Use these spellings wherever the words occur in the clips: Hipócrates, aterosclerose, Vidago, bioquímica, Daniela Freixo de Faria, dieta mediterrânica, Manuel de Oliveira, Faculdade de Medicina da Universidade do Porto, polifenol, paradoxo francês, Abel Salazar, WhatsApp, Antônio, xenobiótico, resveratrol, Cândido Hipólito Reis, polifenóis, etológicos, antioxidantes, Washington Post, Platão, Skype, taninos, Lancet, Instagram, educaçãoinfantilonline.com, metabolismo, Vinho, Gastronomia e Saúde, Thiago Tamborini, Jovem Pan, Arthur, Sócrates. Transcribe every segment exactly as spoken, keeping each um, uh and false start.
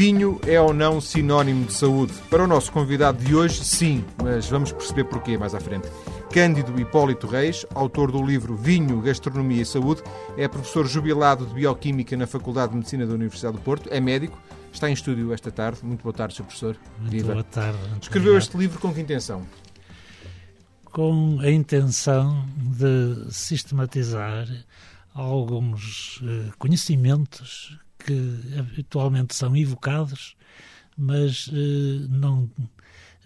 Vinho é ou não sinónimo de saúde? Para o nosso convidado de hoje, sim, mas vamos perceber porquê mais à frente. Cândido Hipólito Reis, autor do livro Vinho, Gastronomia e Saúde, é professor jubilado de Bioquímica na Faculdade de Medicina da Universidade do Porto, é médico, está em estúdio esta tarde. Muito boa tarde, senhor Professor. Muito Viva. Boa tarde. Escreveu este livro com que intenção? Com a intenção de sistematizar alguns conhecimentos que habitualmente são evocados, mas eh, não,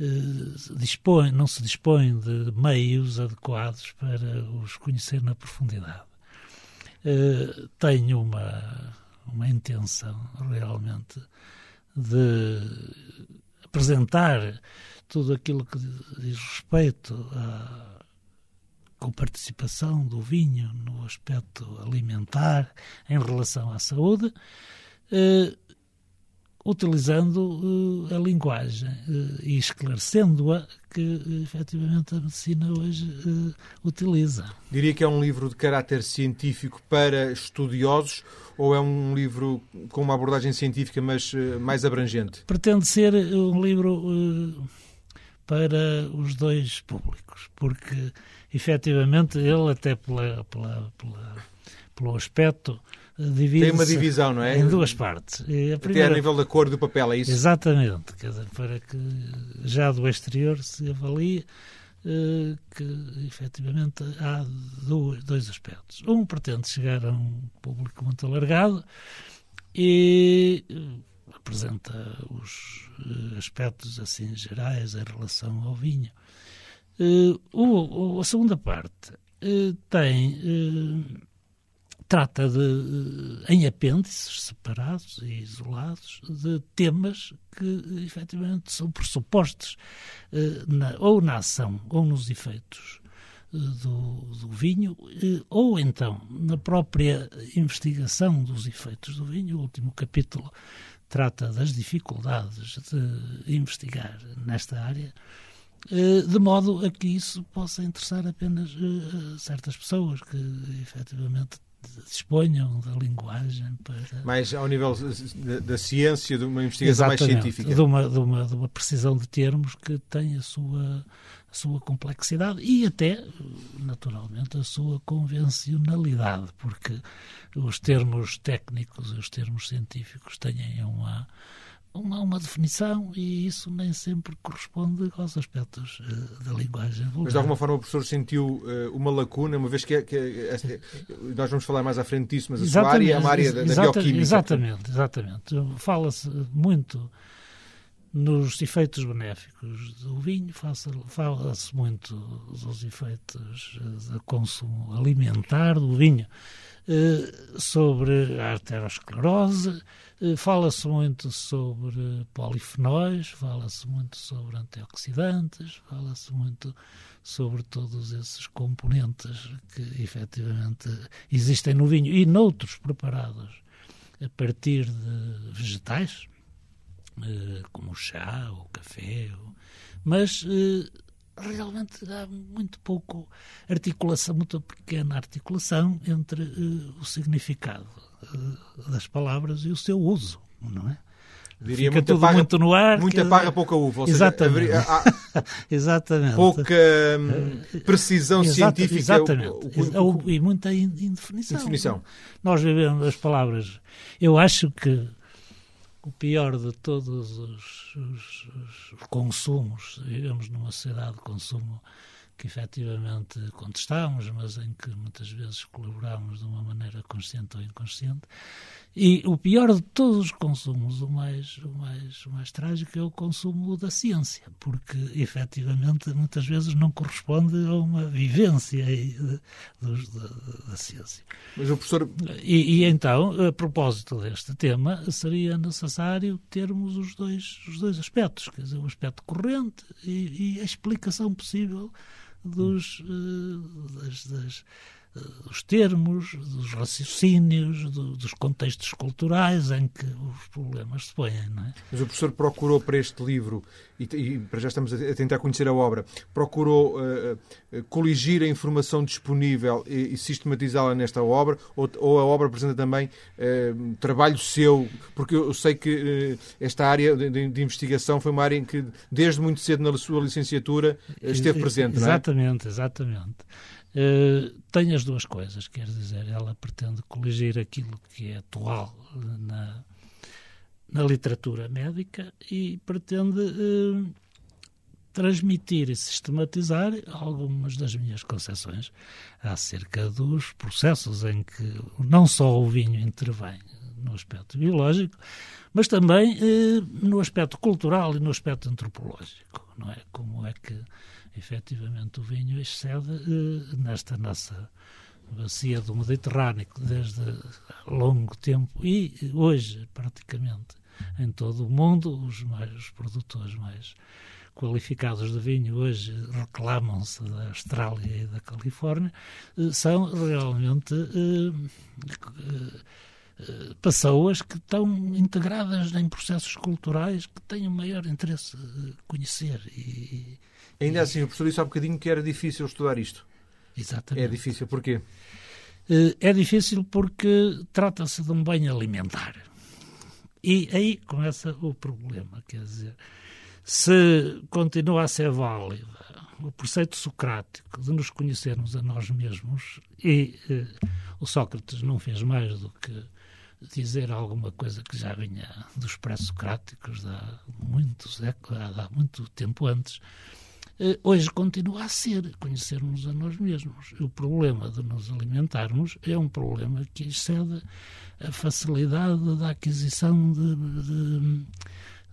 eh, dispõe, não se dispõe de meios adequados para os conhecer na profundidade. Eh, tenho uma, uma intenção, realmente, de apresentar tudo aquilo que diz respeito à participação do vinho no aspecto alimentar em relação à saúde, eh, utilizando eh, a linguagem eh, e esclarecendo-a que, efetivamente, a medicina hoje eh, utiliza. Diria que é um livro de caráter científico para estudiosos ou é um livro com uma abordagem científica, mas eh, mais abrangente? Pretende ser um livro... Eh, para os dois públicos, porque, efetivamente, ele até pela, pela, pela, pelo aspecto divide-se. Tem uma divisão, não é? Em duas partes. A primeira, até a nível da cor do papel, é isso? Exatamente, quer dizer, para que já do exterior se avalie eh, que, efetivamente, há dois, dois aspectos. Um pretende chegar a um público muito alargado e... apresenta os aspectos assim gerais em relação ao vinho. Uh, o, a segunda parte uh, tem uh, trata de uh, em apêndices separados e isolados de temas que efetivamente são pressupostos uh, na, ou na ação ou nos efeitos uh, do, do vinho uh, ou então na própria investigação dos efeitos do vinho. O último capítulo trata das dificuldades de investigar nesta área, de modo a que isso possa interessar apenas certas pessoas que, efetivamente, disponham da linguagem para... Mais ao nível da, da ciência, de uma investigação mais científica. De uma, de, uma, de uma precisão de termos que tem a sua, a sua complexidade e até, naturalmente, a sua convencionalidade, porque os termos técnicos e os termos científicos têm uma, uma, uma definição e isso nem sempre corresponde aos aspectos uh, da linguagem vulgar. Mas de alguma forma o professor sentiu uh, uma lacuna, uma vez que, que esta, nós vamos falar mais à frente disso, mas a exatamente, sua área é uma área da, da bioquímica. Exatamente, exatamente. Fala-se muito nos efeitos benéficos do vinho, fala-se muito dos efeitos do consumo alimentar do vinho, sobre a aterosclerose, fala-se muito sobre polifenóis, fala-se muito sobre antioxidantes, fala-se muito sobre todos esses componentes que efetivamente existem no vinho e noutros preparados a partir de vegetais, como o chá, o café, mas realmente há muito pouco articulação, muito pequena articulação entre o significado das palavras e o seu uso, não é? Diria Fica tudo parra, muito no ar. Muita que... parra, pouca uva. Ou exatamente. Seja, há... exatamente. Pouca hum, precisão Exato, científica. Exatamente. O, o, o, o... E muita indefinição. indefinição. Nós vivemos as palavras. Eu acho que o pior de todos os, os, os consumos, vivemos numa sociedade de consumo que efetivamente contestamos, mas em que muitas vezes colaboramos de uma maneira consciente ou inconsciente, e o pior de todos os consumos, o mais, o mais, o mais trágico, é o consumo da ciência, porque efetivamente muitas vezes não corresponde a uma vivência dos, da, da ciência. Mas o professor... E, e então, a propósito deste tema, seria necessário termos os dois, os dois aspectos, quer dizer, o aspecto corrente e, e a explicação possível Dos, das, das, os termos, dos raciocínios, do, dos contextos culturais em que os problemas se põem, não é? Mas o professor procurou para este livro, e, e para já estamos a tentar conhecer a obra, procurou uh, coligir a informação disponível e, e sistematizá-la nesta obra, ou, ou a obra apresenta também uh, trabalho seu? Porque eu sei que uh, esta área de, de investigação foi uma área em que, desde muito cedo na sua licenciatura, esteve presente, não é? Exatamente, exatamente. Uh, tem as duas coisas, quer dizer, ela pretende coligir aquilo que é atual na, na literatura médica e pretende uh, transmitir e sistematizar algumas das minhas concepções acerca dos processos em que não só o vinho intervém no aspecto biológico, mas também uh, no aspecto cultural e no aspecto antropológico, não é? Como é que efetivamente o vinho excede eh, nesta nossa bacia do Mediterrâneo desde longo tempo e hoje praticamente em todo o mundo os, mais, os produtores mais qualificados de vinho hoje reclamam-se da Austrália e da Califórnia, eh, são realmente eh, eh, pessoas que estão integradas em processos culturais que têm o maior interesse de conhecer e ainda assim, o professor disse há bocadinho que era difícil estudar isto. Exatamente. É difícil, porquê? É difícil porque trata-se de um bem alimentar. E aí começa o problema, quer dizer, se continua a ser válido o preceito socrático de nos conhecermos a nós mesmos, e eh, o Sócrates não fez mais do que dizer alguma coisa que já vinha dos pré-socráticos há muito, há muito tempo antes, hoje continua a ser conhecermos a nós mesmos. O problema de nos alimentarmos é um problema que excede a facilidade da aquisição de,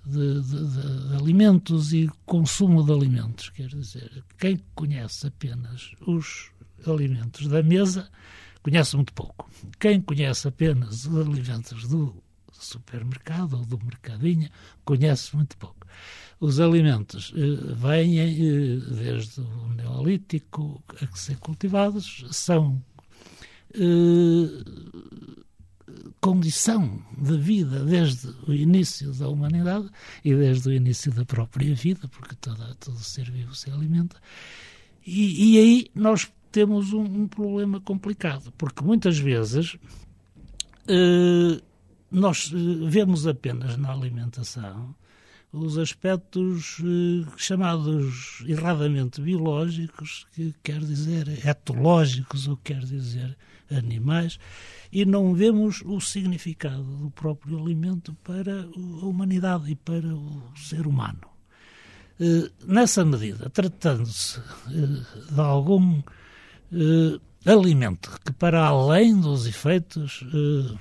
de, de, de, de alimentos e consumo de alimentos. Quer dizer, quem conhece apenas os alimentos da mesa conhece muito pouco. Quem conhece apenas os alimentos do supermercado ou do mercadinho conhece muito pouco. Os alimentos eh, vêm eh, desde o Neolítico a que ser cultivados, são eh, condição de vida desde o início da humanidade e desde o início da própria vida, porque toda, todo ser vivo se alimenta. E, e aí nós temos um, um problema complicado, porque muitas vezes eh, nós eh, vemos apenas na alimentação os aspectos eh, chamados erradamente biológicos, que quer dizer etológicos, ou quer dizer animais, e não vemos o significado do próprio alimento para a humanidade e para o ser humano. Eh, nessa medida, tratando-se eh, de algum eh, alimento que, para além dos efeitos eh,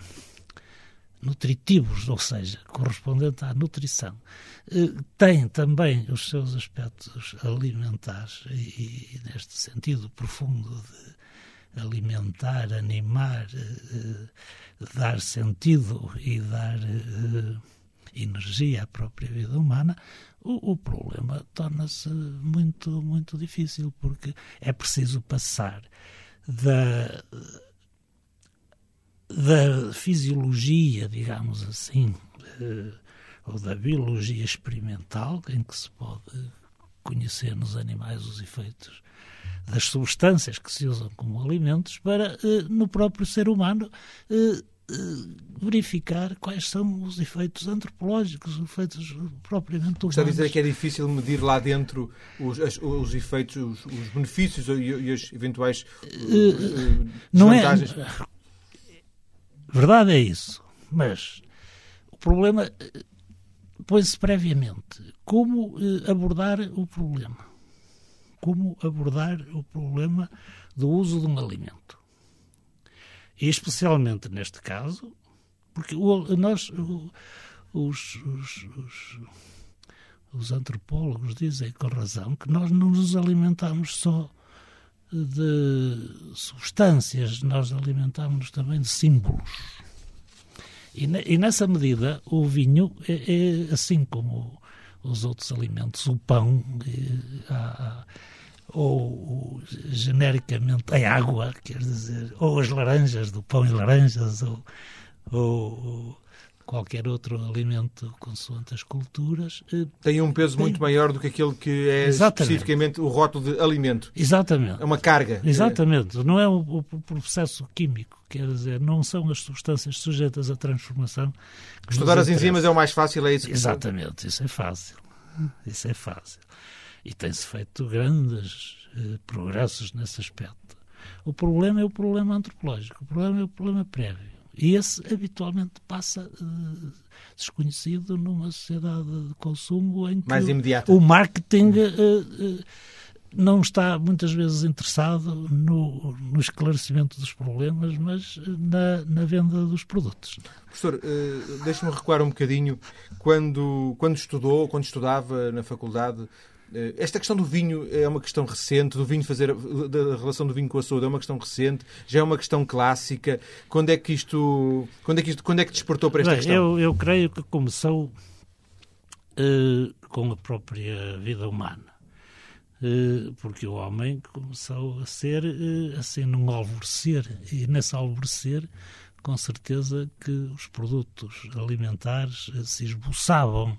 nutritivos, ou seja, correspondente à nutrição, tem também os seus aspectos alimentares e, e neste sentido profundo de alimentar, animar, eh, dar sentido e dar eh, energia à própria vida humana, o, o problema torna-se muito, muito difícil, porque é preciso passar da... da fisiologia, digamos assim, de, ou da biologia experimental, em que se pode conhecer nos animais os efeitos das substâncias que se usam como alimentos, para eh, no próprio ser humano eh, eh, verificar quais são os efeitos antropológicos, os efeitos propriamente humanos. Está a dizer que é difícil medir lá dentro os, as, os efeitos, os, os benefícios e, e as eventuais eh, desvantagens? Não é... Verdade é isso, mas o problema põe-se previamente. Como abordar o problema? Como abordar o problema do uso de um alimento? E especialmente neste caso, porque nós, os, os, os, os antropólogos dizem com razão que nós não nos alimentamos só de substâncias, nós alimentámos-nos também de símbolos. E, ne, e nessa medida, o vinho é, é assim como os outros alimentos, o pão, é, há, ou genericamente a água, quer dizer, ou as laranjas, do pão e laranjas, ou, ou qualquer outro alimento consoante as culturas. Tem um peso tem... muito maior do que aquele que é Exatamente. Especificamente o rótulo de alimento. Exatamente. É uma carga. Exatamente. É... Não é o, o processo químico, quer dizer, não são as substâncias sujeitas à transformação. Estudar as enzimas é o mais fácil, é isso que Exatamente. Isso é fácil. Isso é fácil. E tem-se feito grandes eh, progressos nesse aspecto. O problema é o problema antropológico, o problema é o problema prévio. E esse habitualmente passa eh, desconhecido numa sociedade de consumo em que mais imediato. O marketing eh, eh, não está muitas vezes interessado no, no esclarecimento dos problemas, mas na, na venda dos produtos. Professor, eh, deixe-me recuar um bocadinho. Quando, quando estudou, quando estudava na faculdade, esta questão do vinho é uma questão recente, do vinho fazer, da relação do vinho com a saúde é uma questão recente, já é uma questão clássica. Quando é que isto, quando é que isto, quando é que despertou para esta Bem, questão? Eu, eu creio que começou uh, com a própria vida humana, uh, porque o homem começou a ser uh, assim num alvorecer, e nesse alvorecer com certeza que os produtos alimentares uh, se esboçavam.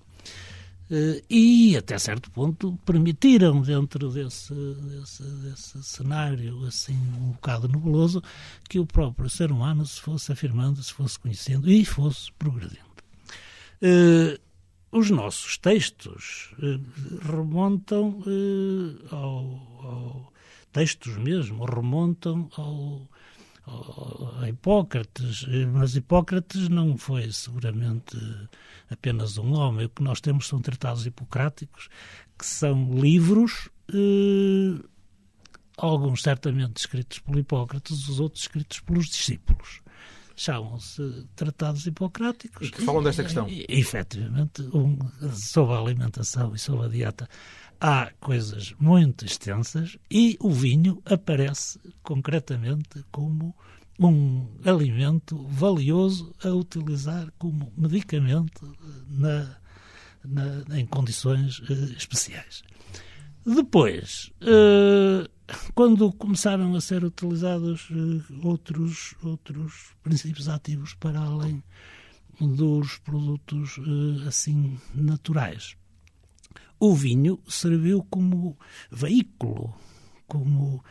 E, até certo ponto, permitiram, dentro desse, desse, desse cenário assim um bocado nebuloso, que o próprio ser humano se fosse afirmando, se fosse conhecendo e fosse progredindo. Uh, os nossos textos uh, remontam uh, ao, ao... Textos mesmo remontam ao... a Hipócrates, mas Hipócrates não foi seguramente apenas um homem. O que nós temos são tratados hipocráticos, que são livros, eh, alguns certamente escritos por Hipócrates, os outros escritos pelos discípulos. Chamam-se tratados hipocráticos. E que falam desta questão. E, e, efetivamente, um, sobre a alimentação e sobre a dieta há coisas muito extensas, e o vinho aparece concretamente como um alimento valioso a utilizar como medicamento na, na, em condições eh, especiais. Depois, eh, quando começaram a ser utilizados eh, outros, outros princípios ativos para além dos produtos eh, assim naturais, o vinho serviu como veículo, como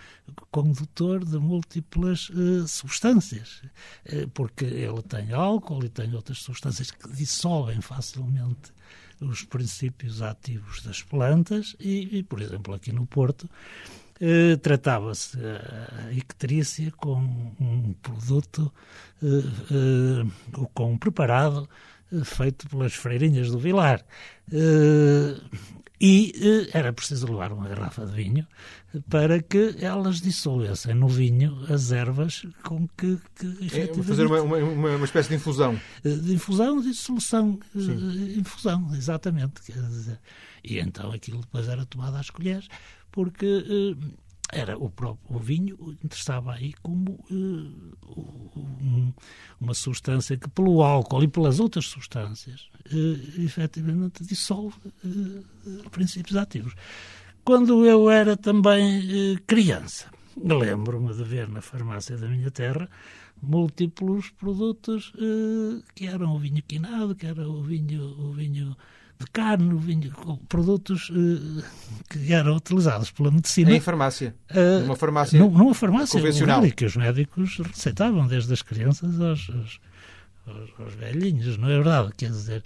condutor de múltiplas eh, substâncias, eh, porque ele tem álcool e tem outras substâncias que dissolvem facilmente os princípios ativos das plantas e, e por exemplo, aqui no Porto, eh, tratava-se a icterícia com um produto, eh, eh, com um preparado eh, feito pelas freirinhas do Vilar. Eh, E eh, era preciso levar uma garrafa de vinho para que elas dissolvessem no vinho as ervas com que... que efetivamente... é, fazer uma, uma, uma espécie de infusão. De infusão, de dissolução. Sim. Infusão, exatamente. Quer dizer, e então aquilo depois era tomado às colheres, porque eh, era o próprio o vinho interessava aí como eh, um, uma substância que, pelo álcool e pelas outras substâncias, eh, efetivamente dissolve... Eh, princípios ativos. Quando eu era também eh, criança, lembro-me de ver na farmácia da minha terra múltiplos produtos eh, que eram o vinho quinado, que era o vinho, o vinho de carne, o vinho, produtos eh, que eram utilizados pela medicina. Em farmácia? Eh, numa farmácia numa, numa farmácia convencional. Que os médicos receitavam desde as crianças aos, aos, aos, aos velhinhos, não é verdade? Quer dizer...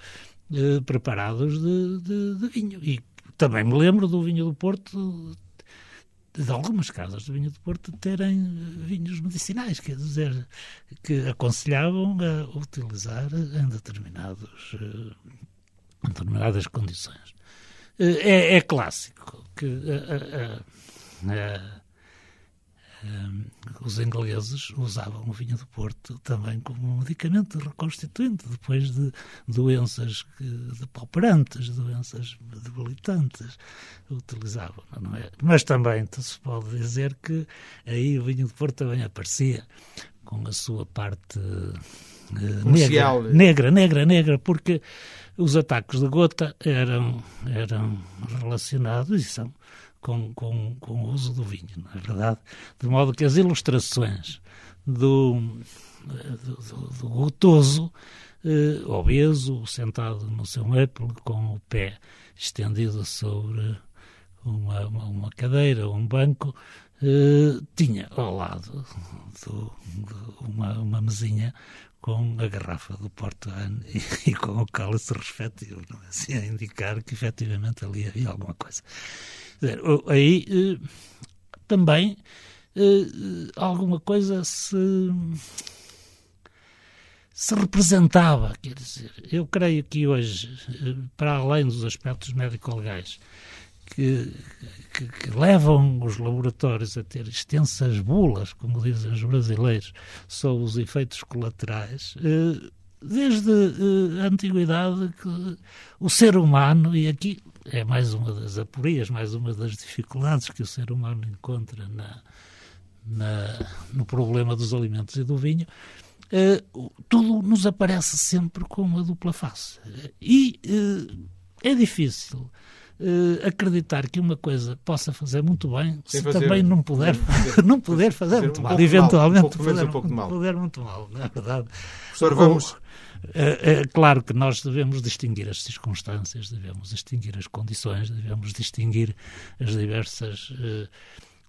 Eh, preparados de, de, de vinho. E também me lembro do vinho do Porto, de algumas casas do vinho do Porto, terem vinhos medicinais, quer dizer, que aconselhavam a utilizar em, determinados, em determinadas condições. É, é clássico que a, a, a, os ingleses usavam o vinho do Porto também como medicamento reconstituinte depois de doenças depauperantes, doenças debilitantes, utilizavam, não é? Mas também se pode dizer que aí o vinho do Porto também aparecia com a sua parte uh, negra, negra, negra, negra, porque os ataques de gota eram, eram relacionados e são com, com, com o uso do vinho, na verdade, de modo que as ilustrações do, do, do, do gotoso, eh, obeso, sentado no seu maple, com o pé estendido sobre uma, uma, uma cadeira ou um banco, eh, tinha ao lado do, do, uma, uma mesinha com a garrafa do Porto-Ano e, e com o cálice respectivo, não é? Assim, a indicar que efetivamente ali havia alguma coisa. Quer dizer, aí eh, também eh, alguma coisa se, se representava, quer dizer, eu creio que hoje, eh, para além dos aspectos médico-legais que, que, que levam os laboratórios a ter extensas bulas, como dizem os brasileiros, sobre os efeitos colaterais, eh, desde eh, a antiguidade que o ser humano, e aqui é mais uma das aporias, mais uma das dificuldades que o ser humano encontra na, na, no problema dos alimentos e do vinho, eh, tudo nos aparece sempre com uma dupla face. E eh, é difícil Uh, acreditar que uma coisa possa fazer muito bem, sem se fazer, também não puder fazer, não poder fazer, fazer muito um mal, eventualmente um pouco, poder, um pouco de mal. poder muito mal, não é verdade? Professor, vamos... Ou, é, é claro que nós devemos distinguir as circunstâncias, devemos distinguir as condições, devemos distinguir as diversas eh,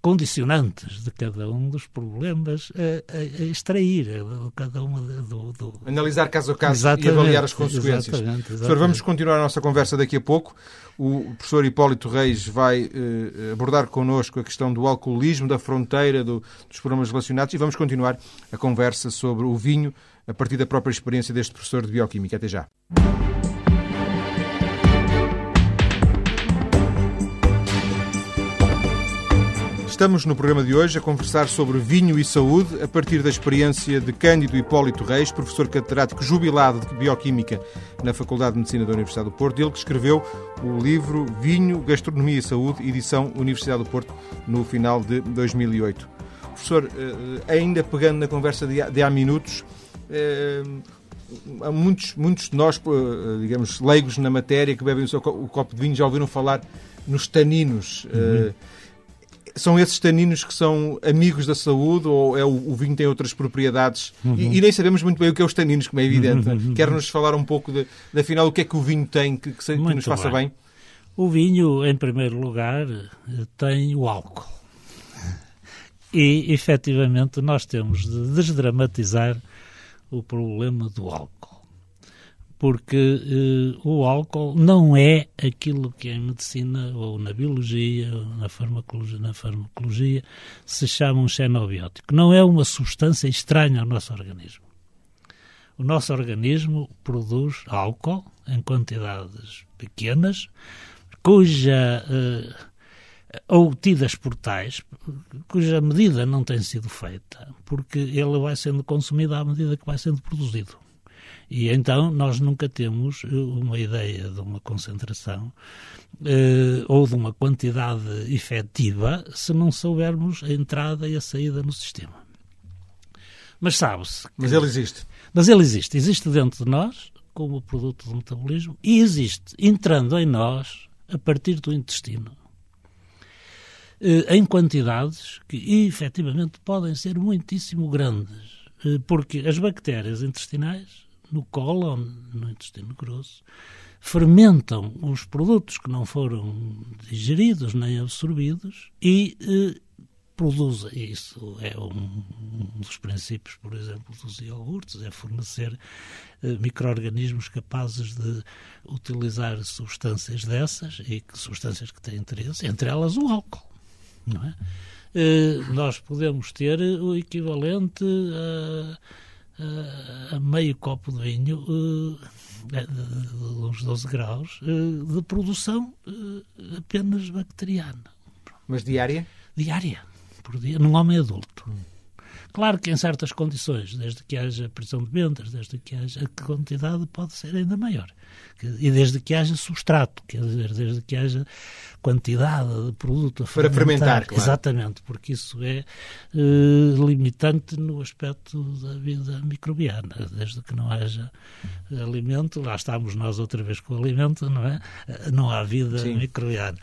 condicionantes de cada um dos problemas a, a, a extrair, a, a cada uma do, do... Analisar caso a caso exatamente, e avaliar as consequências. Exatamente, exatamente. Professor, vamos continuar a nossa conversa daqui a pouco. O professor Hipólito Reis vai eh, abordar connosco a questão do alcoolismo, da fronteira, do, dos problemas relacionados, e vamos continuar a conversa sobre o vinho a partir da própria experiência deste professor de bioquímica. Até já. Estamos no programa de hoje a conversar sobre vinho e saúde a partir da experiência de Cândido Hipólito Reis, professor catedrático jubilado de Bioquímica na Faculdade de Medicina da Universidade do Porto, ele que escreveu o livro Vinho, Gastronomia e Saúde, edição Universidade do Porto, no final de dois mil e oito. Professor, ainda pegando na conversa de há minutos, há muitos, muitos de nós, digamos, leigos na matéria, que bebem o seu copo de vinho, já ouviram falar nos taninos. Uhum. São esses taninos que são amigos da saúde, ou é o, o vinho tem outras propriedades? Uhum. E, e nem sabemos muito bem o que é os taninos, como é evidente. Uhum. Quer-nos falar um pouco, de, de, afinal, o que é que o vinho tem que, que, que nos faça bem. bem? O vinho, em primeiro lugar, tem o álcool. E, efetivamente, nós temos de desdramatizar o problema do álcool. Porque eh, o álcool não é aquilo que em medicina ou na biologia ou na farmacologia, na farmacologia se chama um xenobiótico. Não é uma substância estranha ao nosso organismo. O nosso organismo produz álcool em quantidades pequenas, cuja, eh, ou tidas por tais, cuja medida não tem sido feita, porque ele vai sendo consumido à medida que vai sendo produzido. E então nós nunca temos uma ideia de uma concentração eh, ou de uma quantidade efetiva se não soubermos a entrada e a saída no sistema. Mas sabe-se... Que, mas ele existe. Mas ele existe. Existe dentro de nós, como produto do metabolismo, e existe entrando em nós a partir do intestino. Eh, em quantidades que efetivamente podem ser muitíssimo grandes. Eh, porque as bactérias intestinais... no cólon, no intestino grosso, fermentam os produtos que não foram digeridos nem absorvidos e eh, produzem. Isso é um, um dos princípios, por exemplo, dos iogurtes, é fornecer eh, micro-organismos capazes de utilizar substâncias dessas, e que, substâncias que têm interesse, entre elas o álcool, não é? Eh, nós podemos ter o equivalente a... a meio copo de vinho de uns doze graus de produção apenas bacteriana. Mas diária? Diária, por dia, num homem adulto. Claro que em certas condições, desde que haja pressão de ventas, desde que haja, a quantidade pode ser ainda maior. E desde que haja substrato, quer dizer, desde que haja quantidade de produto a fermentar. Para fermentar, claro. Exatamente, porque isso é eh, limitante no aspecto da vida microbiana. Desde que não haja alimento, lá estamos nós outra vez com o alimento, não é? Não há vida Sim. microbiana.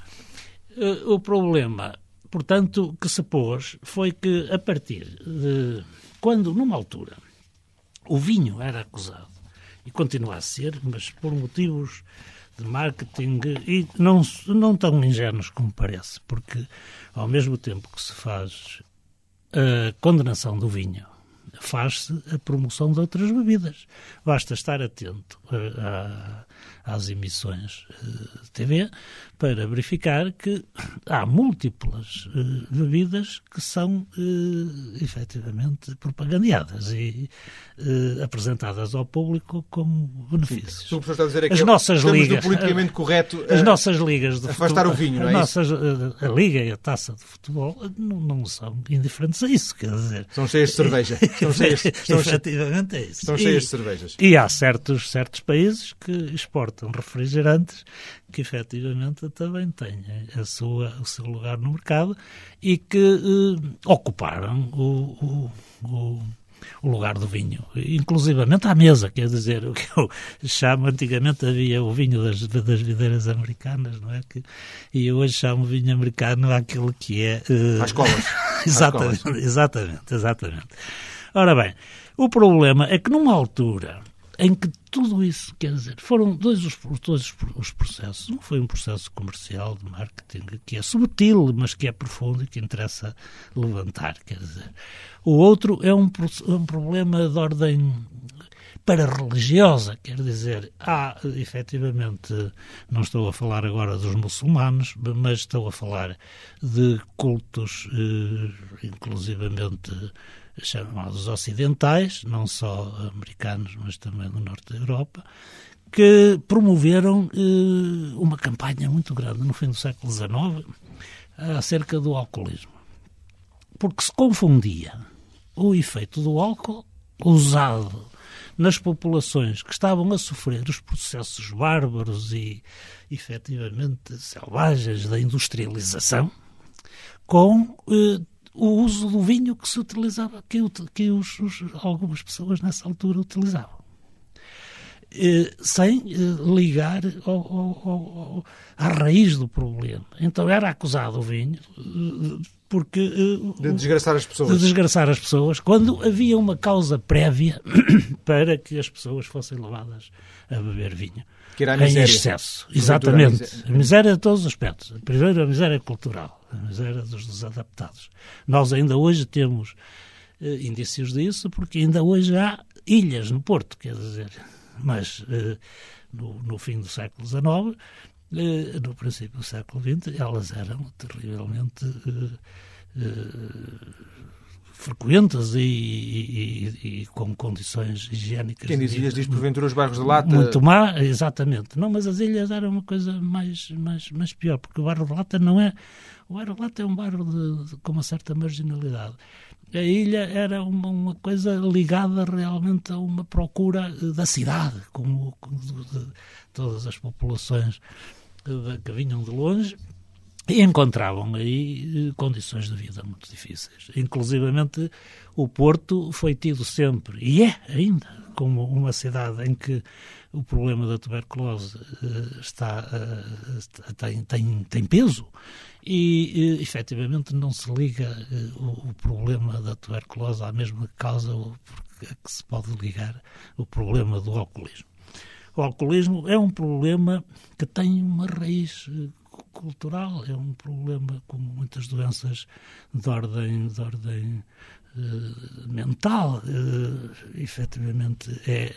O problema, portanto, que se pôs foi que, a partir de quando, numa altura, o vinho era acusado, e continua a ser, mas por motivos de marketing, e não, não tão ingênuos como parece, porque ao mesmo tempo que se faz a condenação do vinho, faz-se a promoção de outras bebidas. Basta estar atento a, a, às emissões de T V para verificar que há múltiplas uh, bebidas que são uh, efetivamente propagandeadas e uh, apresentadas ao público como benefícios. Sim, o professor está a dizer é que as nossas ligas, politicamente correto, as nossas ligas de afastar futebol, o vinho, não é nossas, isso? A, a liga e a taça de futebol não, não são indiferentes a isso, quer dizer. São cheias de cerveja. Estão cheias, estão efetivamente é isso. Estão cheias de cervejas. E há certos, certos países que exportam refrigerantes que efetivamente também têm a sua, o seu lugar no mercado e que eh, ocuparam o, o, o, o lugar do vinho, inclusivamente à mesa, quer dizer, o que eu chamo, antigamente havia o vinho das, das videiras americanas, não é? Que, e hoje chamo vinho americano àquilo que é... Eh, às colas. Exatamente, exatamente, exatamente. Ora bem, o problema é que numa altura em que tudo isso, quer dizer, foram dois os, dois os processos. Um foi um processo comercial, de marketing, que é subtil, mas que é profundo e que interessa levantar, quer dizer. O outro é um, um problema de ordem para-religiosa, quer dizer, há, efetivamente, não estou a falar agora dos muçulmanos, mas estou a falar de cultos, eh, inclusivamente, chamados ocidentais, não só americanos, mas também do norte da Europa, que promoveram eh, uma campanha muito grande no fim do século dezenove acerca do alcoolismo. Porque se confundia o efeito do álcool usado nas populações que estavam a sofrer os processos bárbaros e, efetivamente, selvagens da industrialização, com eh, o uso do vinho que se utilizava, que, que os, os, algumas pessoas nessa altura utilizavam, eh, sem eh, ligar ao, ao, ao, à raiz do problema. Então era acusado o vinho porque, eh, de desgraçar as pessoas. De desgraçar as pessoas, quando havia uma causa prévia para que as pessoas fossem levadas a beber vinho. Que era a miséria. Em excesso, exatamente. A miséria. A miséria de todos os aspectos. Primeiro, a miséria cultural, a miséria dos desadaptados. Nós ainda hoje temos eh, indícios disso, porque ainda hoje há ilhas no Porto, quer dizer, mas eh, no, no fim do século dezenove, eh, no princípio do século vinte, elas eram terrivelmente eh, eh, frequentes e, e, e com condições higiênicas. Quem diz ilhas diz, porventura, os bairros de lata. Muito má, exatamente. Não, mas as ilhas eram uma coisa mais, mais, mais pior, porque o bairro de lata não é... O bairro de lata é um bairro de, de, com uma certa marginalidade. A ilha era uma, uma coisa ligada realmente a uma procura da cidade, como, como de todas as populações que vinham de longe, e encontravam aí condições de vida muito difíceis. Inclusivamente, o Porto foi tido sempre, e é ainda, como uma cidade em que o problema da tuberculose está, tem, tem, tem peso e, efetivamente, não se liga o problema da tuberculose à mesma causa que se pode ligar o problema do alcoolismo. O alcoolismo é um problema que tem uma raiz cultural, é um problema como muitas doenças de ordem, de ordem eh, mental, eh, efetivamente é.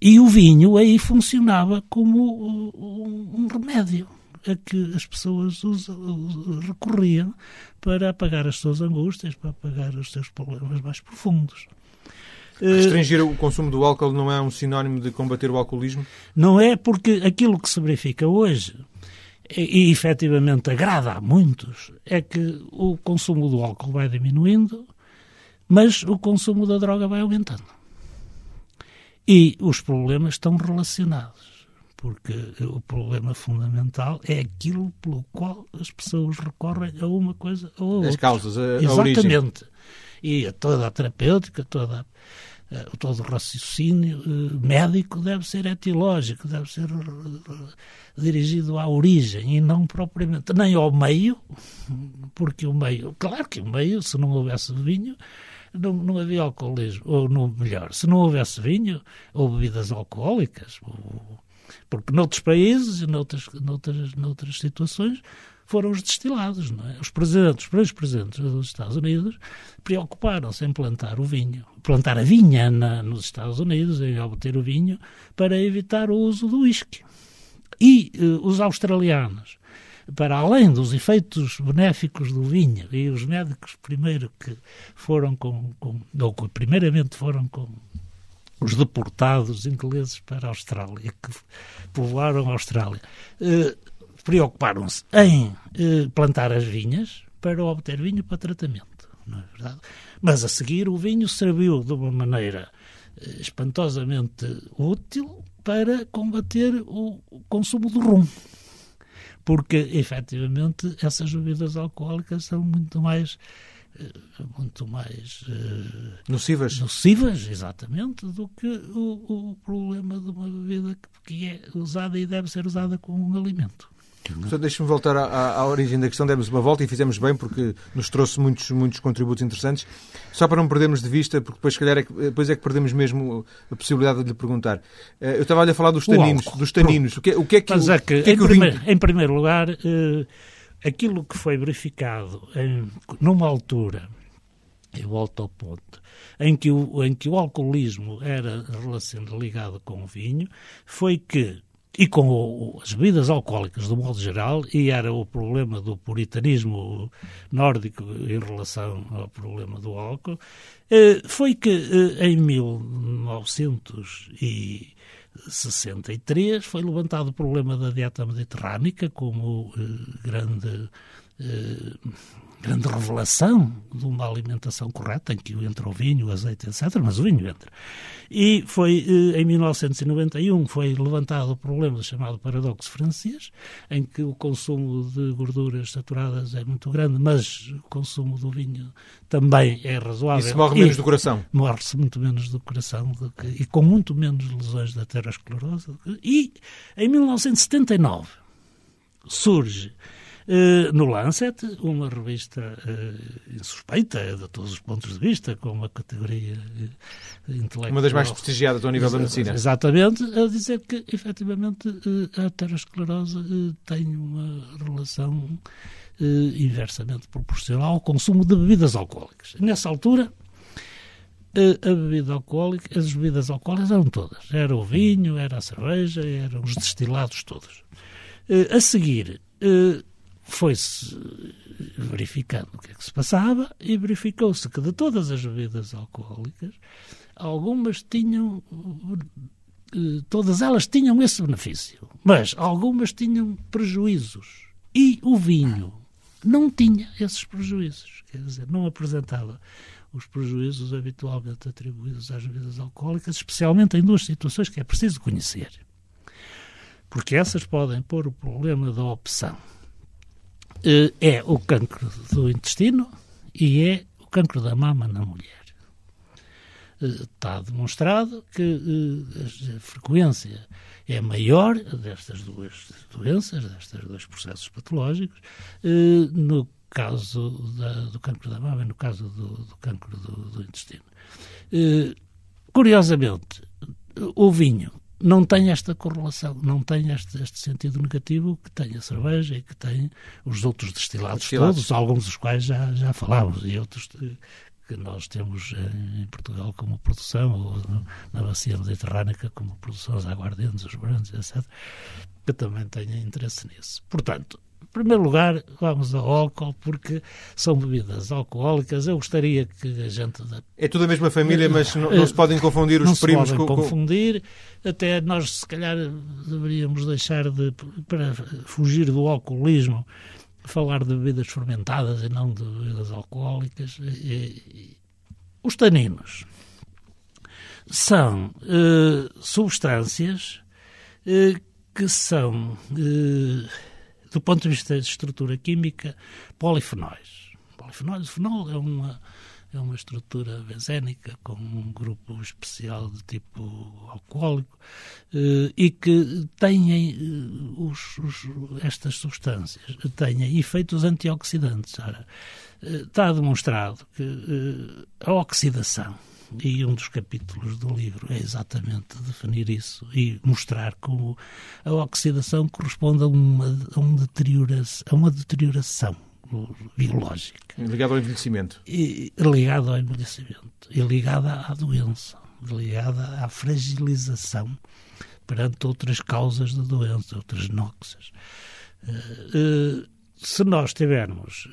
E o vinho aí funcionava como um, um remédio a que as pessoas usam, recorriam para apagar as suas angústias, para apagar os seus problemas mais profundos. Restringir o consumo do álcool não é um sinónimo de combater o alcoolismo? Não é, porque aquilo que se verifica hoje, e, e efetivamente agrada a muitos, é que o consumo do álcool vai diminuindo, mas o consumo da droga vai aumentando. E os problemas estão relacionados, porque o problema fundamental é aquilo pelo qual as pessoas recorrem a uma coisa ou a outra. As causas, a, a origem. Exatamente. E a toda a terapêutica, toda a... o todo o raciocínio médico deve ser etilógico, deve ser dirigido à origem e não propriamente, nem ao meio, porque o meio, claro que o meio, se não houvesse vinho, não, não havia alcoolismo, ou não, melhor, se não houvesse vinho, ou bebidas alcoólicas, ou, porque noutros países, noutras, noutras, noutras situações, foram os destilados, não é? Os presidentes, os primeiros presidentes dos Estados Unidos preocuparam-se em plantar o vinho, plantar a vinha na, nos Estados Unidos, em obter o vinho, para evitar o uso do whisky. E eh, os australianos, para além dos efeitos benéficos do vinho, e os médicos primeiro que foram com, com ou que primeiramente foram com os deportados ingleses para a Austrália, que povoaram a Austrália, eh, preocuparam-se em eh, plantar as vinhas para obter vinho para tratamento, não é verdade? Mas a seguir o vinho serviu de uma maneira eh, espantosamente útil para combater o, o consumo do rum, porque efetivamente essas bebidas alcoólicas são muito mais muito mais uh, nocivas. nocivas, exatamente, do que o, o problema de uma bebida que, que é usada e deve ser usada como um alimento. Portanto, deixe-me voltar à, à origem da questão, demos uma volta e fizemos bem porque nos trouxe muitos, muitos contributos interessantes, só para não perdermos de vista, porque depois, se calhar, é que, depois é que perdemos mesmo a possibilidade de lhe perguntar. Eu estava-lhe a falar dos taninos, o dos taninos. O que, o que é que, Mas é que, o que, é que em, o vinho... primeiro, em primeiro lugar... Uh, Aquilo que foi verificado em, numa altura, eu volto ao ponto, em que o, em que o alcoolismo era relacionado, ligado com o vinho, foi que, e com o, as bebidas alcoólicas do modo geral, e era o problema do puritanismo nórdico em relação ao problema do álcool, foi que em mil novecentos e sessenta e três foi levantado o problema da dieta mediterrânica como eh, grande, eh, grande revelação de uma alimentação correta, em que entra o vinho, o azeite, etcétera, mas o vinho entra. E foi, eh, em mil novecentos e noventa e um foi levantado o problema chamado paradoxo francês, em que o consumo de gorduras saturadas é muito grande, mas o consumo do vinho também é razoável. E se morre menos e, do coração. Morre-se muito menos do coração do que, e com muito menos lesões da aterosclerose. E em mil novecentos e setenta e nove surge eh, no Lancet uma revista eh, insuspeita de todos os pontos de vista, com uma categoria eh, intelectual. Uma das mais prestigiadas ao nível da medicina. Exatamente, a dizer que efetivamente eh, a aterosclerose eh, tem uma relação eh, inversamente proporcional ao consumo de bebidas alcoólicas. Nessa altura... A bebida alcoólica, as bebidas alcoólicas eram todas. Era o vinho, era a cerveja, eram os destilados todos. A seguir, foi-se verificando o que é que se passava e verificou-se que de todas as bebidas alcoólicas, algumas tinham, todas elas tinham esse benefício, mas algumas tinham prejuízos. E o vinho não tinha esses prejuízos, quer dizer, não apresentava os prejuízos habitualmente atribuídos às bebidas alcoólicas, especialmente em duas situações que é preciso conhecer. Porque essas podem pôr o problema da opção. É o cancro do intestino e é o cancro da mama na mulher. Está demonstrado que a frequência é maior destas duas doenças, destes dois processos patológicos, no caso da, do cancro da mama e no caso do, do cancro do, do intestino. Eh, curiosamente, o vinho não tem esta correlação, não tem este, este sentido negativo que tem a cerveja e que tem os outros destilados, destilados. todos, alguns dos quais já, já falámos e outros que nós temos em Portugal como produção, ou na bacia mediterrânica como produção, os aguardentes, os brandos, etcétera, que também têm interesse nisso. Portanto, em primeiro lugar, vamos ao álcool, porque são bebidas alcoólicas. Eu gostaria que a gente... É tudo a mesma família, mas não, não se podem confundir os primos com... Não se podem confundir. Até nós, se calhar, deveríamos deixar de, para fugir do alcoolismo, falar de bebidas fermentadas e não de bebidas alcoólicas. Os taninos são eh, substâncias eh, que são... Eh, do ponto de vista de estrutura química, polifenóis. Polifenóis, o fenol é uma, é é uma estrutura bezénica com um grupo especial de tipo alcoólico e que têm os, os, estas substâncias, têm efeitos antioxidantes. Ora, está demonstrado que a oxidação, e um dos capítulos do livro é exatamente definir isso e mostrar como a oxidação corresponde a uma, a uma, deterioração, a uma deterioração biológica. Ligado ao envelhecimento. E, ligado ao envelhecimento. E ligada à doença. Ligada à fragilização perante outras causas de doença, outras nóxas. Uh, uh, se nós tivermos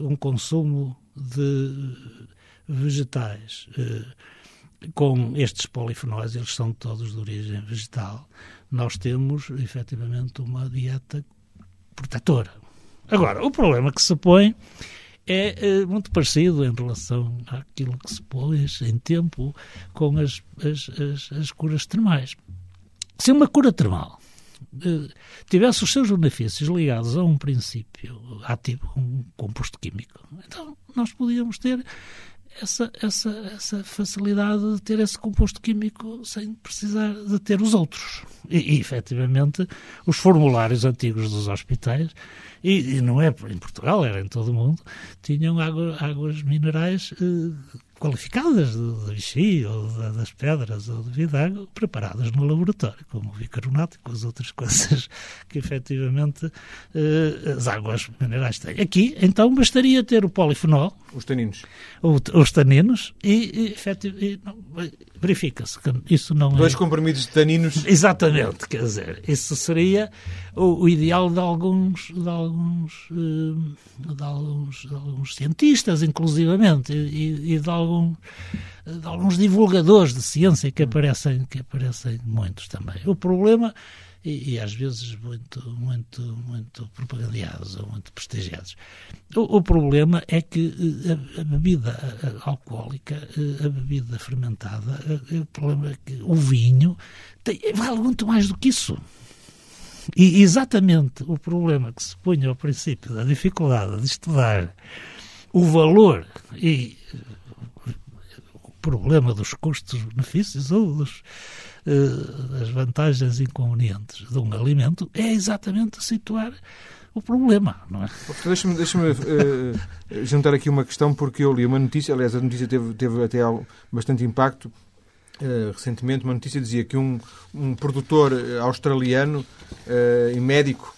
uh, um consumo de vegetais eh, com estes polifenóis, eles são todos de origem vegetal, nós temos efetivamente uma dieta protetora. Agora, o problema que se põe é eh, muito parecido em relação àquilo que se pôs em tempo com as, as, as, as curas termais. Se uma cura termal eh, tivesse os seus benefícios ligados a um princípio ativo, um composto químico, então nós podíamos ter Essa, essa, essa facilidade de ter esse composto químico sem precisar de ter os outros. E, e efetivamente, os formulários antigos dos hospitais, e, e não é em Portugal, era em todo o mundo, tinham água, águas minerais eh, qualificadas de bixi ou de, das pedras ou de vidago, preparadas no laboratório, como o bicarbonato e com as outras coisas que efetivamente eh, as águas minerais têm. Aqui, então, bastaria ter o polifenol, os taninos, o, os taninos, e, e, e verifica-se que isso não Dois é... Dois comprimidos de taninos. Exatamente, quer dizer, isso seria o, o ideal de alguns, de alguns, de alguns, de alguns cientistas, inclusivamente, e, e de alguns de alguns divulgadores de ciência que aparecem, que aparecem muitos também. O problema, e, e às vezes muito, muito, muito propagandeados ou muito prestigiados, o, o problema é que a, a bebida alcoólica, a bebida fermentada, o problema é que o vinho tem, vale muito mais do que isso. E exatamente o problema que se punha ao princípio da dificuldade de estudar o valor e problema dos custos, benefícios ou dos, uh, das vantagens e inconvenientes de um alimento é exatamente situar o problema, não é? Deixa-me, deixa-me uh, juntar aqui uma questão, porque eu li uma notícia, aliás, a notícia teve, teve até bastante impacto, uh, recentemente uma notícia dizia que um, um produtor australiano uh, e médico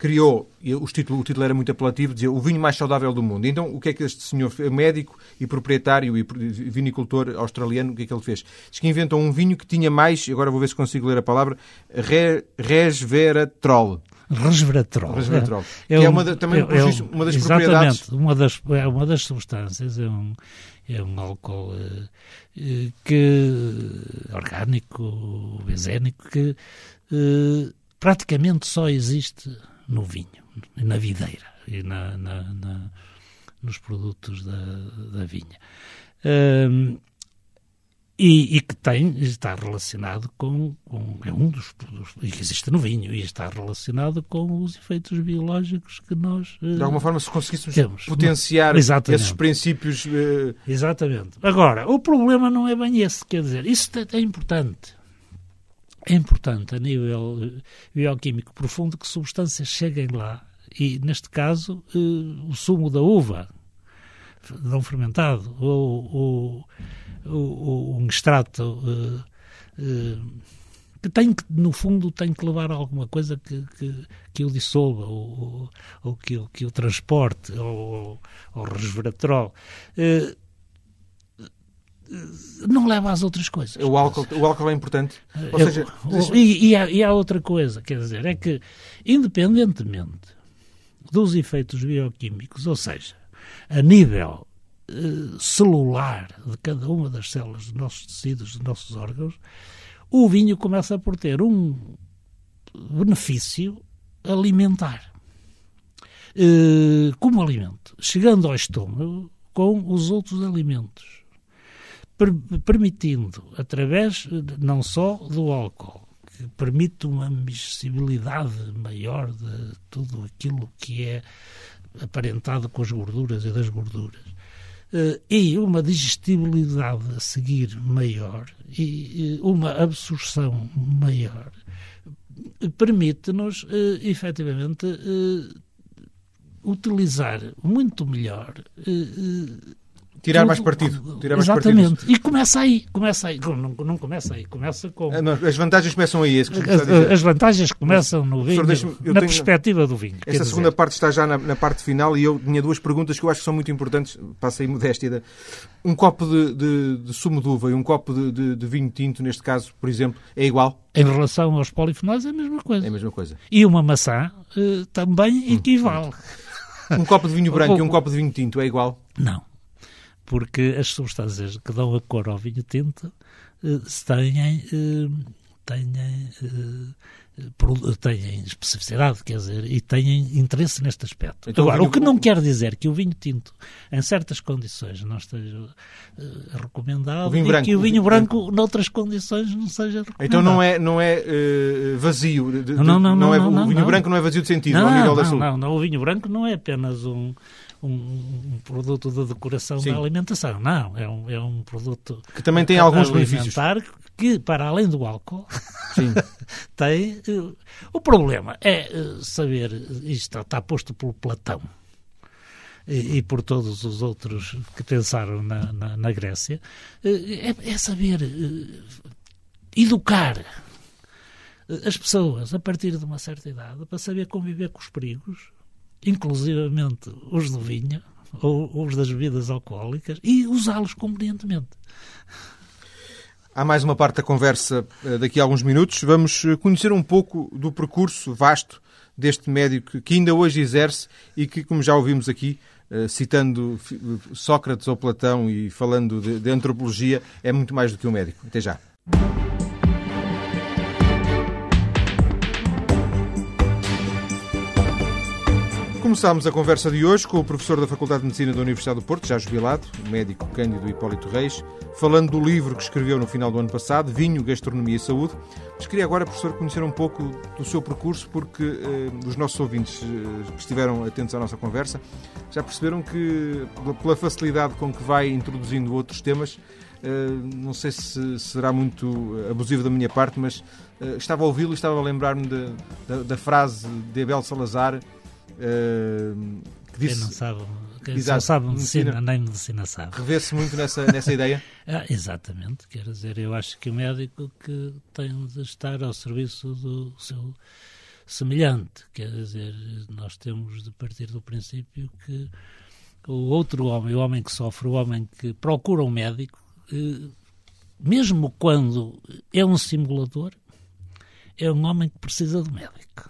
criou, e o título, o título era muito apelativo, dizia o vinho mais saudável do mundo. Então, o que é que este senhor, médico e proprietário e vinicultor australiano, o que é que ele fez? Diz que inventou um vinho que tinha mais, agora vou ver se consigo ler a palavra, re, resveratrol. Resveratrol. Resveratrol. É, é, que é uma, também, é, por é, isso, uma das propriedades... Exatamente, uma das, é uma das substâncias, é um, é um álcool é, é, que, orgânico, bezénico, que é, praticamente só existe no vinho, na videira e na, na, na, nos produtos da, da vinha. Um, e, e que tem, está relacionado com, com... É um dos produtos que existe no vinho e está relacionado com os efeitos biológicos que nós... De alguma uh, forma, se conseguíssemos temos, potenciar exatamente esses princípios... Uh... Exatamente. Agora, o problema não é bem esse, quer dizer, isso é importante... É importante, a nível bioquímico profundo, que substâncias cheguem lá. E, neste caso, o sumo da uva, não fermentado, ou, ou, ou um extrato que tem que, no fundo, tem que levar a alguma coisa que, que, que o dissolva, ou, ou que, que o transporte, ou, ou resveratrol. Não leva às outras coisas. O álcool, o álcool é importante. Ou seja, eu, e, e, há, e há outra coisa, quer dizer, é que independentemente dos efeitos bioquímicos, ou seja, a nível eh, celular de cada uma das células dos nossos tecidos, dos nossos órgãos, o vinho começa por ter um benefício alimentar. Eh, como alimento. Chegando ao estômago com os outros alimentos. Permitindo, através não só do álcool, que permite uma miscibilidade maior de tudo aquilo que é aparentado com as gorduras e das gorduras, e uma digestibilidade a seguir maior e uma absorção maior, permite-nos, efetivamente, utilizar muito melhor... Tirar mais partido. Tirar mais Exatamente. Partido. E começa aí. Começa aí. Não, não começa aí. Começa com... As vantagens começam aí. Esse que as, as vantagens começam no vinho, professor, na tenho... perspectiva do vinho. Esta segunda dizer. parte está já na, na parte final e eu tinha duas perguntas que eu acho que são muito importantes. Passa aí modéstia. Um copo de, de, de sumo de uva e um copo de, de, de vinho tinto, neste caso, por exemplo, é igual? Em relação aos polifenóis é a mesma coisa. É a mesma coisa. E uma maçã uh, também equivale. Um copo de vinho branco e um copo de vinho tinto é igual? Não. Porque as substâncias que dão a cor ao vinho tinto eh, têm, eh, têm, eh, têm especificidade, quer dizer, e têm interesse neste aspecto. Então, Agora, o, vinho... o que não quer dizer que o vinho tinto, em certas condições, não esteja eh, recomendado e branco, que o vinho branco, branco, noutras condições, não seja recomendado. Então não é, não é eh, vazio. De, de, não, não, não, não, é, não, não. O vinho não. branco não é vazio de sentido não, ao nível não, da saúde. Não, não, o vinho branco não é apenas um... Um, um produto de decoração Sim. da alimentação. Não, é um, é um produto que também tem alguns benefícios. Que, para além do álcool, Sim. tem... Uh, o problema é uh, saber, isto está posto por Platão e, e por todos os outros que pensaram na, na, na Grécia, uh, é, é saber uh, educar as pessoas a partir de uma certa idade para saber conviver com os perigos, inclusivamente os do vinho ou os das bebidas alcoólicas, e usá-los convenientemente. Há mais uma parte da conversa daqui a alguns minutos. Vamos conhecer um pouco do percurso vasto deste médico que ainda hoje exerce e que, como já ouvimos aqui, citando Sócrates ou Platão e falando de, de antropologia, é muito mais do que um médico. Até já. Começámos a conversa de hoje com o professor da Faculdade de Medicina da Universidade do Porto, já jubilado, o médico Cândido Hipólito Reis, falando do livro que escreveu no final do ano passado, Vinho, Gastronomia e Saúde. Mas queria agora, professor, conhecer um pouco do seu percurso, porque eh, os nossos ouvintes eh, que estiveram atentos à nossa conversa já perceberam que, pela facilidade com que vai introduzindo outros temas, eh, não sei se será muito abusivo da minha parte, mas eh, estava a ouvi-lo e estava a lembrar-me de, da, da frase de Abel Salazar, Uh, que disse... Quem não sabe, quem Exato, sabe medicina, medicina, nem medicina sabe. Revê-se muito nessa, nessa ideia? Ah, exatamente, quer dizer, eu acho que o médico que tem de estar ao serviço do seu semelhante, quer dizer, nós temos de partir do princípio que o outro homem, o homem que sofre, o homem que procura um médico, mesmo quando é um simulador, é um homem que precisa de médico.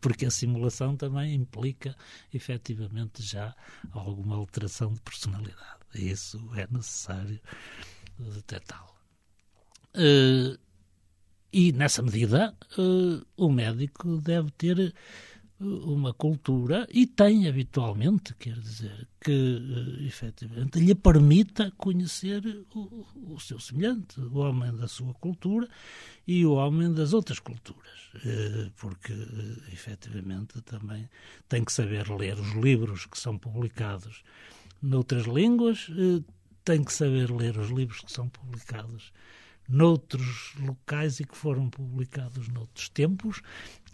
Porque a simulação também implica, efetivamente, já alguma alteração de personalidade. Isso é necessário detectá-lo. Uh, e, nessa medida, uh, o médico deve ter uma cultura, e tem habitualmente, quer dizer, que, uh, efetivamente, lhe permita conhecer o, o seu semelhante, o homem da sua cultura e o homem das outras culturas, uh, porque, uh, efetivamente, também tem que saber ler os livros que são publicados noutras línguas, uh, tem que saber ler os livros que são publicados noutros locais e que foram publicados noutros tempos,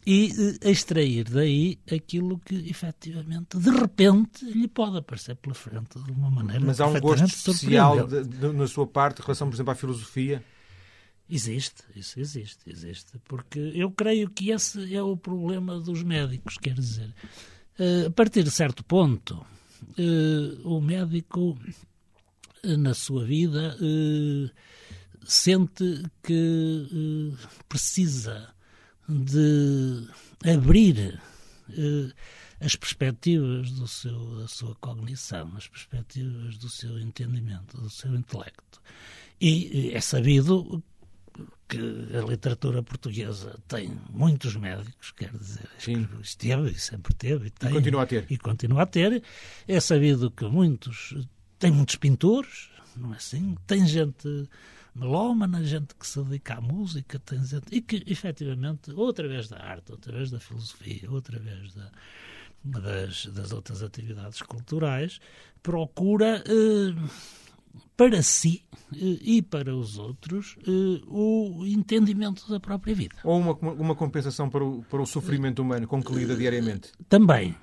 e extrair daí aquilo que, efetivamente, de repente, lhe pode aparecer pela frente de uma maneira Mas há um gosto especial de, de, na sua parte, em relação, por exemplo, à filosofia? Existe, isso existe, existe. Porque eu creio que esse é o problema dos médicos, quer dizer, a partir de certo ponto, o médico, na sua vida, sente que precisa de abrir eh, as perspectivas do seu, da sua cognição, as perspectivas do seu entendimento, do seu intelecto. E é sabido que a literatura portuguesa tem muitos médicos, quer dizer, Sim. esteve e sempre teve. E, tem, e continua a ter. E continua a ter. É sabido que muitos... Tem muitos pintores, não é assim? Tem gente... melómana, gente que se dedica à música, tem gente, e que, efetivamente, ou através da arte, ou através da filosofia, ou através da, uma das, das outras atividades culturais, procura eh, para si eh, e para os outros eh, o entendimento da própria vida. Ou uma, uma compensação para o, para o sofrimento humano com que lida diariamente. Também.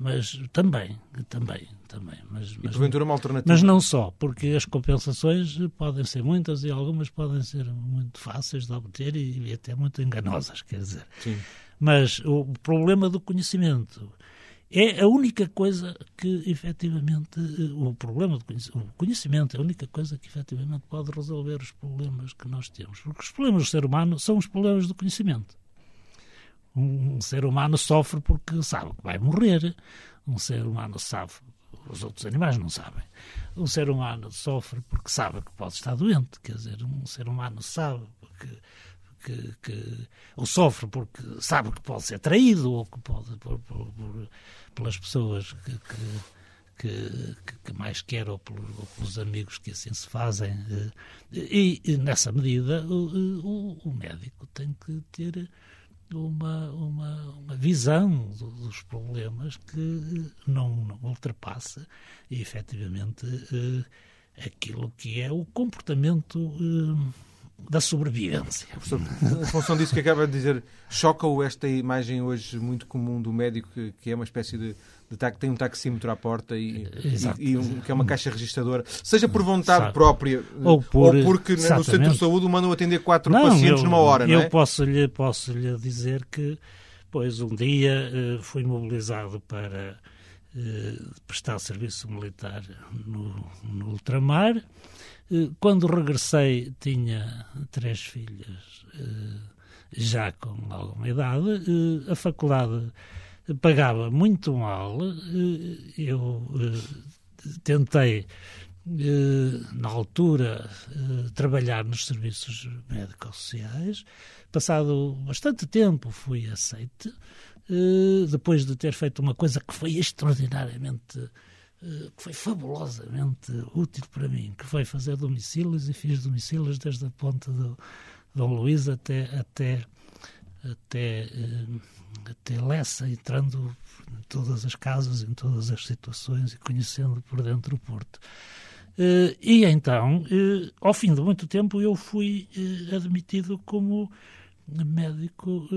Mas também, também, também. Mas, mas, e porventura uma alternativa. Mas não só, porque as compensações podem ser muitas e algumas podem ser muito fáceis de obter e, e até muito enganosas, quer dizer. Sim. Mas o problema do conhecimento é a única coisa que efetivamente, o problema do conhecimento, o conhecimento é a única coisa que efetivamente pode resolver os problemas que nós temos. Porque os problemas do ser humano são os problemas do conhecimento. Um ser humano sofre porque sabe que vai morrer. Um ser humano sabe, os outros animais não sabem. Um ser humano sofre porque sabe que pode estar doente. Quer dizer, um ser humano sabe porque, que, que, ou sofre porque sabe que pode ser traído ou que pode por, por, por, pelas pessoas que, que Que, que mais quer ou pelos amigos que assim se fazem. E, e nessa medida o, o, o médico tem que ter uma, uma, uma visão dos problemas que não, não ultrapassa e, efetivamente, aquilo que é o comportamento da sobrevivência. Professor, em função disso que acaba de dizer, choca-o esta imagem hoje muito comum do médico, que é uma espécie de tem um taxímetro à porta e, e, e um, que é uma caixa registradora, seja por vontade Sabe. própria ou, por, ou porque exatamente. No centro de saúde o mandam atender quatro não, pacientes eu, numa hora, não é? Eu posso-lhe, posso-lhe dizer que, pois, um dia fui mobilizado para eh, prestar serviço militar no, no ultramar. Quando regressei tinha três filhas eh, já com alguma idade. Eh, a faculdade pagava muito mal. Eu tentei, na altura, trabalhar nos serviços médico-sociais. Passado bastante tempo fui aceite, depois de ter feito uma coisa que foi extraordinariamente, que foi fabulosamente útil para mim, que foi fazer domicílios, e fiz domicílios desde a ponta do Dom Luís até... até Até, até Lessa, entrando em todas as casas, em todas as situações e conhecendo por dentro o Porto. E então, ao fim de muito tempo, eu fui admitido como médico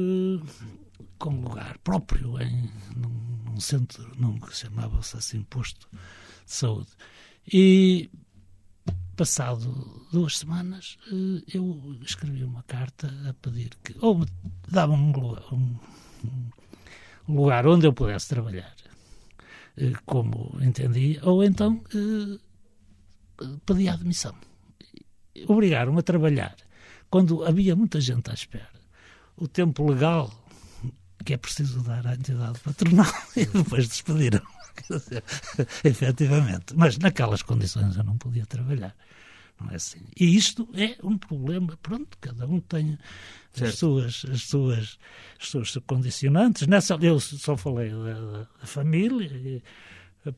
com lugar próprio em, num, num centro, num que chamava-se assim posto de saúde. E passado duas semanas, eu escrevi uma carta a pedir que ou me davam um lugar, um, um lugar onde eu pudesse trabalhar, como entendi, ou então pedi a admissão. Obrigaram-me a trabalhar quando havia muita gente à espera. O tempo legal que é preciso dar à entidade patronal e depois despediram. Quer dizer, efetivamente, mas naquelas condições eu não podia trabalhar, não é assim? E isto é um problema, pronto, cada um tem as suas, as, suas, as suas condicionantes. Nessa, eu só falei da, da família,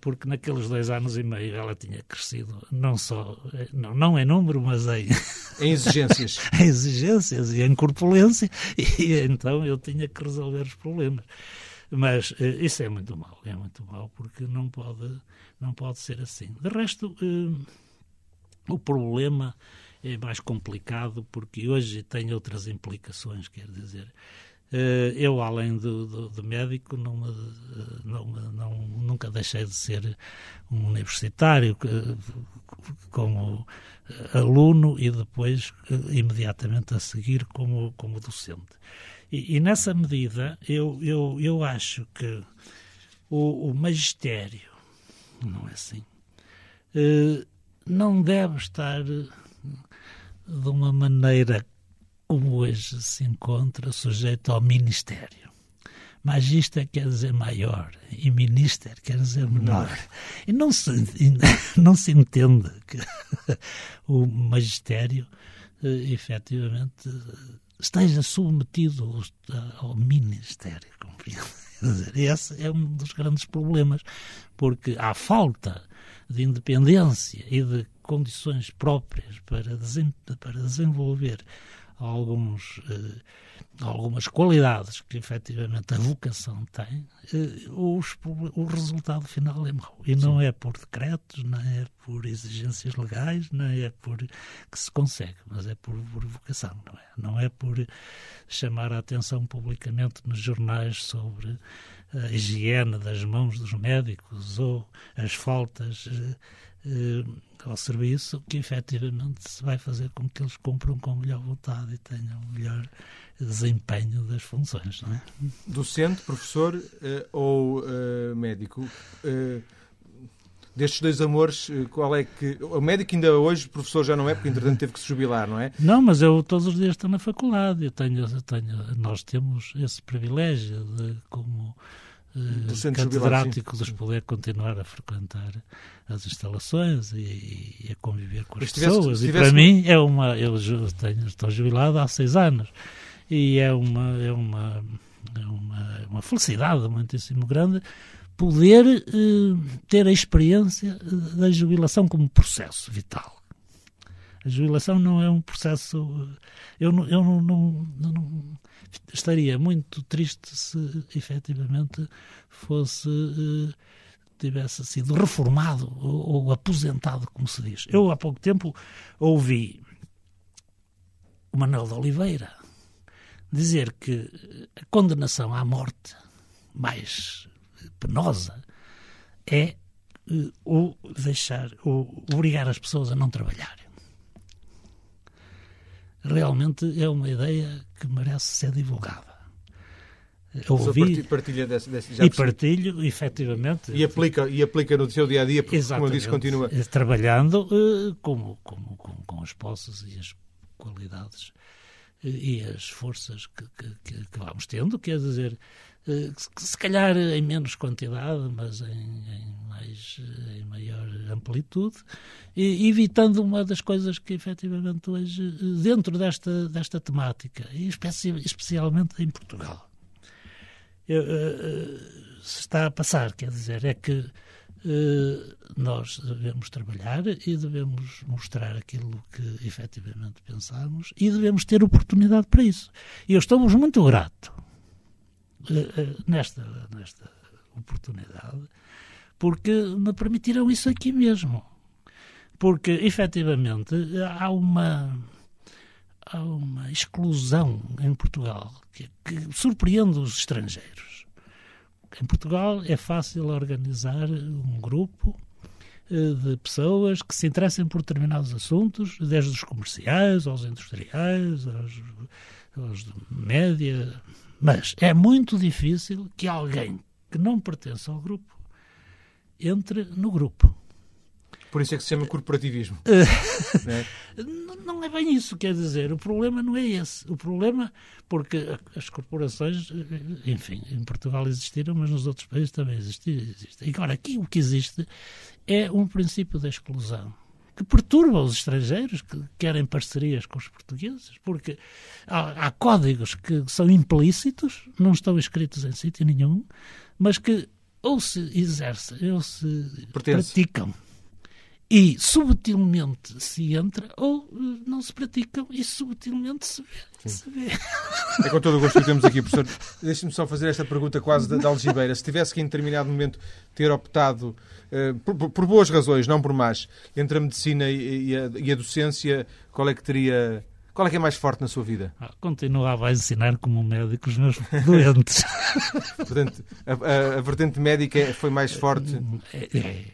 porque naqueles dois anos e meio ela tinha crescido, não só, não, não em número, mas em... Em exigências. Em exigências e em corpulência, e então eu tinha que resolver os problemas. Mas eh, isso é muito mau, é muito mau, porque não pode, não pode ser assim. De resto, eh, o problema é mais complicado, porque hoje tem outras implicações, quer dizer. Eh, eu, além do, do, do médico, não me, não, não, nunca deixei de ser um universitário, como aluno e depois, imediatamente a seguir, como, como docente. E, e nessa medida, eu, eu, eu acho que o, o magistério, não é assim, eh, não deve estar de uma maneira como hoje se encontra sujeito ao ministério. Magista quer dizer maior e minister quer dizer menor. E não se, não se entende que o magistério, eh, efetivamente... esteja submetido ao Ministério, compreende? Esse é um dos grandes problemas, porque há falta de independência e de condições próprias para, desem, para desenvolver alguns, algumas qualidades que efetivamente a vocação tem, os, o resultado final é mau. E não Sim. é por decretos, não é por exigências legais, não é por que se consegue, mas é por, por vocação, não é? Não é por chamar a atenção publicamente nos jornais sobre a higiene das mãos dos médicos ou as faltas ao serviço, que efetivamente se vai fazer com que eles cumpram com melhor vontade e tenham melhor desempenho das funções, não é? Docente, professor ou médico, destes dois amores, qual é que... O médico ainda hoje, professor já não é, porque entretanto teve que se jubilar, não é? Não, mas eu todos os dias estou na faculdade, eu tenho, eu tenho, nós temos esse privilégio de, como catedrático, de poder continuar a frequentar as instalações e, e a conviver com as pessoas. E para mim é uma... Eu tenho, estou jubilado há seis anos e é uma, é uma, é uma, é uma felicidade muitíssimo grande poder eh, ter a experiência da jubilação como processo vital. A jubilação não é um processo... Eu, eu não, não, não... Estaria muito triste se, efetivamente, fosse... Eh, tivesse sido reformado ou, ou aposentado, como se diz. Eu, há pouco tempo, ouvi o Manuel de Oliveira dizer que a condenação à morte mais penosa é eh, o deixar, o obrigar as pessoas a não trabalharem. Realmente é uma ideia que merece ser divulgada. Eu ouvi, partilha desse, desse, já e partilho, efetivamente. E aplica, e aplica no seu dia-a-dia, porque, como eu disse, continua... Trabalhando eh, como, como, como, com os posses e as qualidades eh, e as forças que, que, que vamos tendo, quer dizer... se calhar em menos quantidade, mas em, em, mais, em maior amplitude, e evitando uma das coisas que efetivamente hoje, dentro desta, desta temática, e especi, especialmente em Portugal, eu, eu, se está a passar, quer dizer, é que eu, nós devemos trabalhar e devemos mostrar aquilo que efetivamente pensamos e devemos ter oportunidade para isso. E eu estou-vos muito grato Nesta, nesta oportunidade, porque me permitiram isso aqui mesmo, porque efetivamente há uma, há uma exclusão em Portugal que, que surpreende os estrangeiros. Em Portugal é fácil organizar um grupo de pessoas que se interessem por determinados assuntos, desde os comerciais aos industriais, aos, aos de média... Mas é muito difícil que alguém que não pertence ao grupo entre no grupo. Por isso é que se chama corporativismo. né? Não é bem isso, quer dizer, o problema não é esse. O problema, porque as corporações, enfim, em Portugal existiram, mas nos outros países também existem. existem. Agora, aqui o que existe é um princípio da exclusão, que perturba os estrangeiros que querem parcerias com os portugueses, porque há, há códigos que são implícitos, não estão escritos em sítio nenhum, mas que ou se exercem ou se Pertence. praticam e subtilmente se entra ou não se praticam e subtilmente se vê. Se vê. É com todo o gosto que temos aqui, professor. Deixe-me só fazer esta pergunta quase da, da algibeira. Se tivesse que em determinado momento ter optado, eh, por, por boas razões, não por más, entre a medicina e, e, a, e a docência, qual é que teria... Qual é que é mais forte na sua vida? Ah, continuava a ensinar como médico os meus doentes. Portanto, a, a, a vertente médica foi mais forte... É, é, é.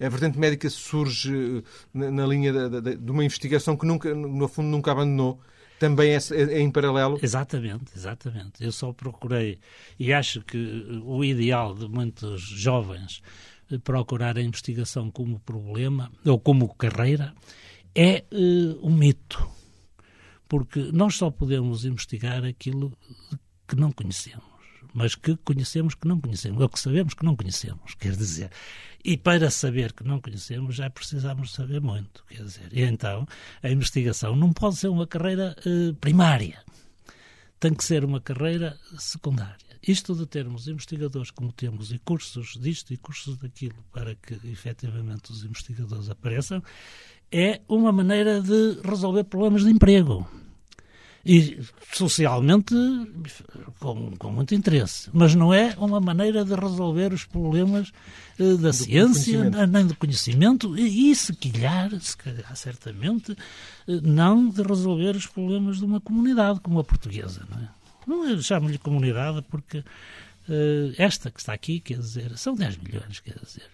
A vertente médica surge na, na linha de, de, de uma investigação que, nunca, no fundo, nunca abandonou. Também é, é, é em paralelo? Exatamente, exatamente. Eu só procurei, e acho que o ideal de muitos jovens procurar a investigação como problema, ou como carreira, é uh, um mito. Porque nós só podemos investigar aquilo que não conhecemos. Mas que conhecemos que não conhecemos, ou que sabemos que não conhecemos, quer dizer. E para saber que não conhecemos, já precisamos saber muito, quer dizer. E então, a investigação não pode ser uma carreira eh, primária, tem que ser uma carreira secundária. Isto de termos investigadores como temos e cursos disto e cursos daquilo para que, efetivamente, os investigadores apareçam, é uma maneira de resolver problemas de emprego. E socialmente com, com muito interesse, mas não é uma maneira de resolver os problemas uh, da do ciência, nem do conhecimento, e, e se calhar, se calhar certamente, uh, não de resolver os problemas de uma comunidade como a portuguesa. Não é? Não chamo-lhe comunidade porque uh, esta que está aqui, quer dizer, são dez milhões, quer dizer,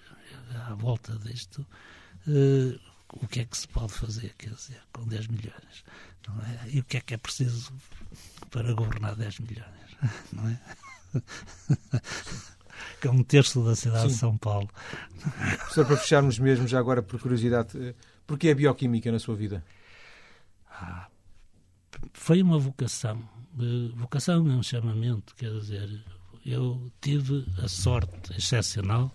à volta disto, uh, o que é que se pode fazer, quer dizer, com dez milhões? Não é? E o que é que é preciso para governar dez milhões? Não é? Que é um terço da cidade Sim. de São Paulo. Professor, para fecharmos mesmo, já agora por curiosidade, porquê a bioquímica na sua vida? Ah, foi uma vocação. Vocação é um chamamento, quer dizer, eu tive a sorte excepcional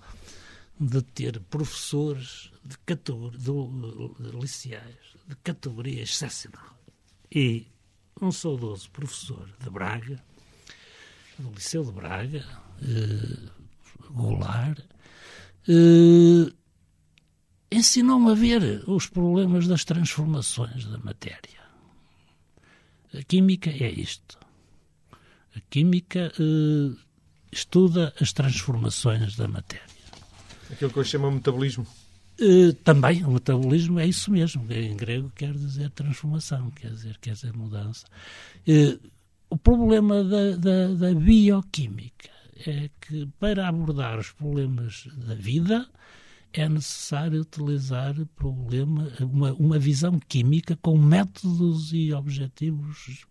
de ter professores de categoria, de, de liceais de categoria excepcional. E um saudoso professor de Braga, do Liceu de Braga, eh, Goulart, eh, ensinou-me a ver os problemas das transformações da matéria. A química é isto. A química eh, estuda as transformações da matéria. Aquilo que hoje chama metabolismo. Uh, também, o metabolismo é isso mesmo. Em grego quer dizer transformação, quer dizer, quer dizer mudança. Uh, o problema da, da, da bioquímica é que, para abordar os problemas da vida, é necessário utilizar problema, uma, uma visão química com métodos e objetivos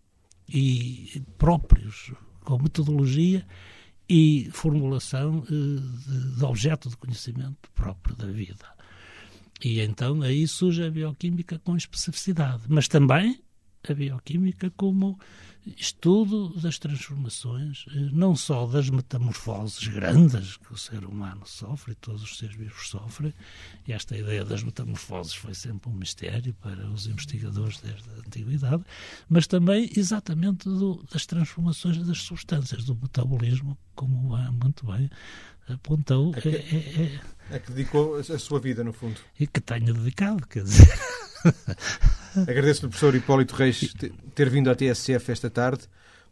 e próprios, com metodologia e formulação de objeto de conhecimento próprio da vida. E então aí surge a bioquímica com especificidade, mas também a bioquímica como estudo das transformações, não só das metamorfoses grandes que o ser humano sofre, e todos os seres vivos sofrem, e esta ideia das metamorfoses foi sempre um mistério para os investigadores desde a antiguidade, mas também exatamente do, das transformações das substâncias, do metabolismo, como muito bem apontou. É que, é, é, é que dedicou a sua vida, no fundo. E que tenho dedicado, quer dizer... Agradeço-lhe, professor Hipólito Reis, ter vindo à T S F esta tarde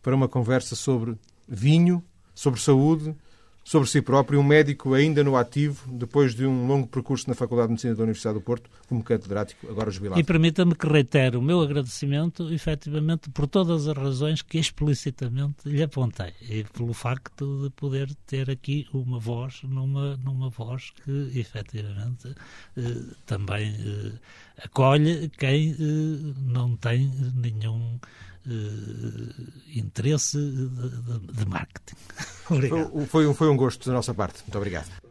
para uma conversa sobre vinho, sobre saúde, sobre si próprio, um médico ainda no ativo, depois de um longo percurso na Faculdade de Medicina da Universidade do Porto, como catedrático, agora jubilado. E permita-me que reitere o meu agradecimento, efetivamente, por todas as razões que explicitamente lhe apontei, e pelo facto de poder ter aqui uma voz, numa, numa voz que, efetivamente, eh, também eh, acolhe quem eh, não tem nenhum... Uh, interesse de, de, de marketing. Obrigado. Foi, foi, um, foi um gosto da nossa parte. Muito obrigado.